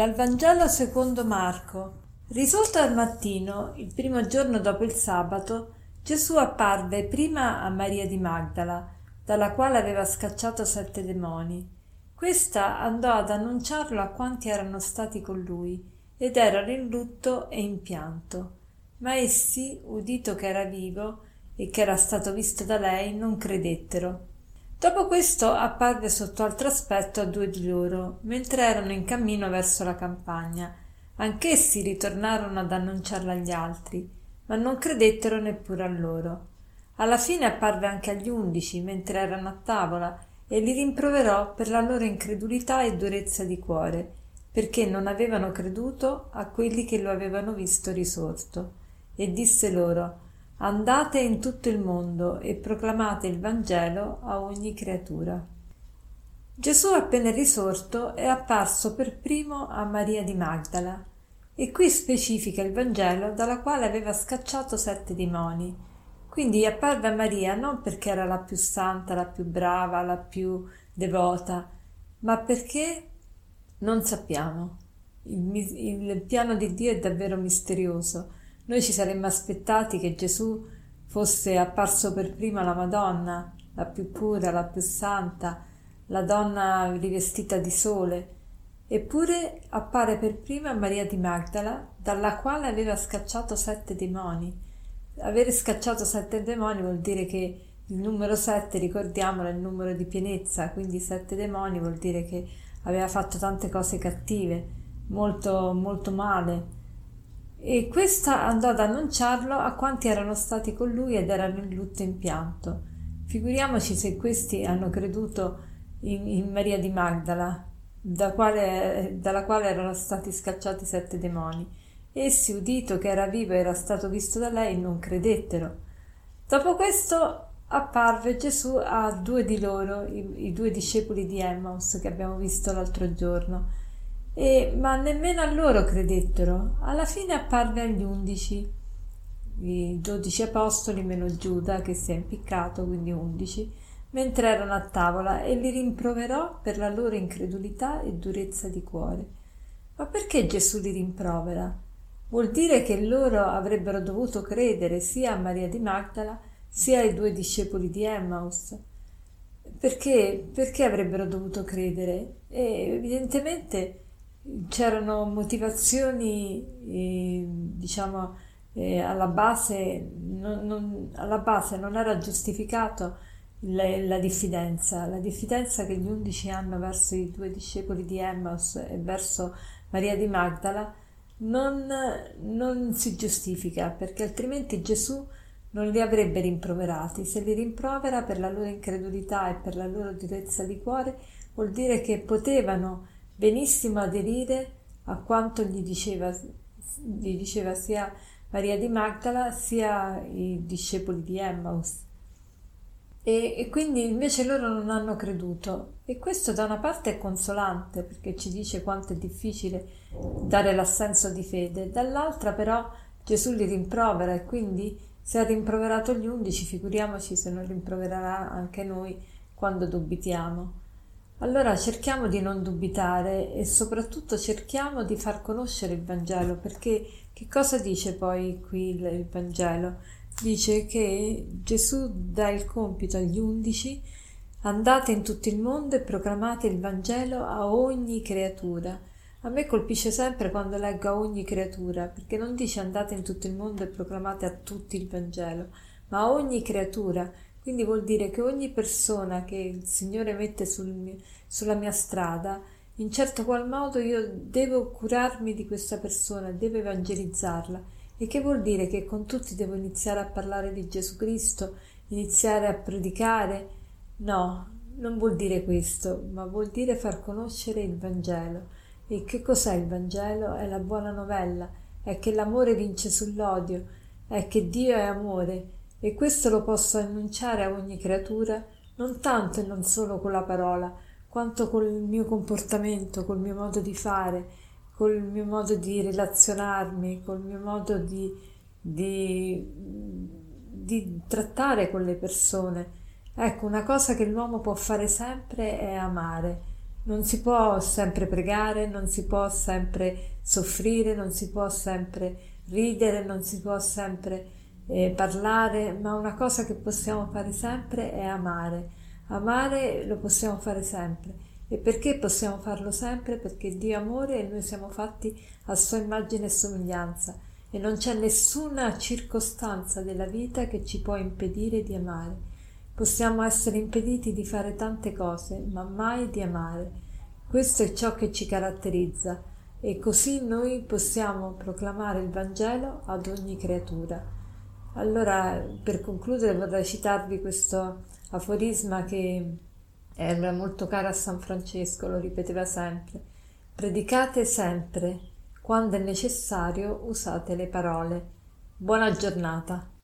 Dal Vangelo secondo Marco. Risorto al mattino, il primo giorno dopo il sabato, Gesù apparve prima a Maria di Màgdala, dalla quale aveva scacciato 7 demoni. Questa andò ad annunciarlo a quanti erano stati con lui ed erano in lutto e in pianto. Ma essi, udito che era vivo e che era stato visto da lei, non credettero. Dopo questo apparve sotto altro aspetto a 2 di loro, mentre erano in cammino verso la campagna. Anch'essi ritornarono ad annunciarla agli altri, ma non credettero neppure a loro. Alla fine apparve anche agli 11, mentre erano a tavola, e li rimproverò per la loro incredulità e durezza di cuore, perché non avevano creduto a quelli che lo avevano visto risorto. E disse loro: «Andate in tutto il mondo e proclamate il Vangelo a ogni creatura». Gesù appena risorto è apparso per primo a Maria di Màgdala, e qui specifica il Vangelo dalla quale aveva scacciato 7 demoni. Quindi apparve a Maria non perché era la più santa, la più brava, la più devota, ma perché non sappiamo. Il piano di Dio è davvero misterioso. Noi ci saremmo aspettati che Gesù fosse apparso per prima alla Madonna, la più pura, la più santa, la donna rivestita di sole. Eppure appare per prima Maria di Màgdala, dalla quale aveva scacciato 7 demoni. Avere scacciato 7 demoni vuol dire che il numero 7, ricordiamolo, è il numero di pienezza, quindi 7 demoni vuol dire che aveva fatto tante cose cattive, molto, molto male. E questa andò ad annunciarlo a quanti erano stati con lui ed erano in lutto e in pianto. Figuriamoci se questi hanno creduto in Maria di Màgdala, dalla quale erano stati scacciati 7 demoni. Essi, udito che era vivo e era stato visto da lei, non credettero. Dopo questo apparve Gesù a 2 di loro, i 2 discepoli di Emmaus che abbiamo visto l'altro giorno. Ma nemmeno a loro credettero. Alla fine apparve agli 11, i 12 apostoli meno Giuda che si è impiccato, quindi 11, mentre erano a tavola, e li rimproverò per la loro incredulità e durezza di cuore. Ma perché Gesù li rimprovera? Vuol dire che loro avrebbero dovuto credere sia a Maria di Màgdala sia ai 2 discepoli di Emmaus. Perché avrebbero dovuto credere? E evidentemente c'erano motivazioni alla base non era giustificato la diffidenza che gli 11 hanno verso i 2 discepoli di Emmaus e verso Maria di Màgdala non si giustifica, perché altrimenti Gesù non li avrebbe rimproverati. Se li rimprovera per la loro incredulità e per la loro durezza di cuore vuol dire che potevano benissimo aderire a quanto gli diceva sia Maria di Màgdala sia i discepoli di Emmaus, e quindi invece loro non hanno creduto. E questo da una parte è consolante, perché ci dice quanto è difficile dare l'assenso di fede, dall'altra però Gesù li rimprovera, e quindi se ha rimproverato gli 11, figuriamoci se non rimprovererà anche noi quando dubitiamo. Allora cerchiamo di non dubitare e soprattutto cerchiamo di far conoscere il Vangelo, perché che cosa dice poi qui il Vangelo? Dice che Gesù dà il compito agli 11: andate in tutto il mondo e proclamate il Vangelo a ogni creatura. A me colpisce sempre quando leggo a ogni creatura, perché non dice andate in tutto il mondo e proclamate a tutti il Vangelo, ma a ogni creatura. Quindi vuol dire che ogni persona che il Signore mette sulla mia strada, in certo qual modo io devo curarmi di questa persona, devo evangelizzarla. E che vuol dire? Che con tutti devo iniziare a parlare di Gesù Cristo, iniziare a predicare? No, non vuol dire questo, ma vuol dire far conoscere il Vangelo. E che cos'è il Vangelo? È la buona novella, è che l'amore vince sull'odio, è che Dio è amore. E questo lo posso annunciare a ogni creatura, non tanto e non solo con la parola, quanto col mio comportamento, col mio modo di fare, col mio modo di relazionarmi, col mio modo di trattare con le persone. Ecco, una cosa che l'uomo può fare sempre è amare, Non si può sempre pregare, non si può sempre soffrire, non si può sempre ridere, non si può sempre parlare, ma una cosa che possiamo fare sempre è amare. Amare lo possiamo fare sempre. E perché possiamo farlo sempre? Perché Dio è amore e noi siamo fatti a sua immagine e somiglianza, e non c'è nessuna circostanza della vita che ci può impedire di amare. Possiamo essere impediti di fare tante cose, ma mai di amare. Questo è ciò che ci caratterizza, e così noi possiamo proclamare il Vangelo ad ogni creatura. Allora, per concludere, vorrei citarvi questo aforisma che era molto cara a San Francesco, lo ripeteva sempre: predicate sempre, quando è necessario usate le parole. Buona giornata.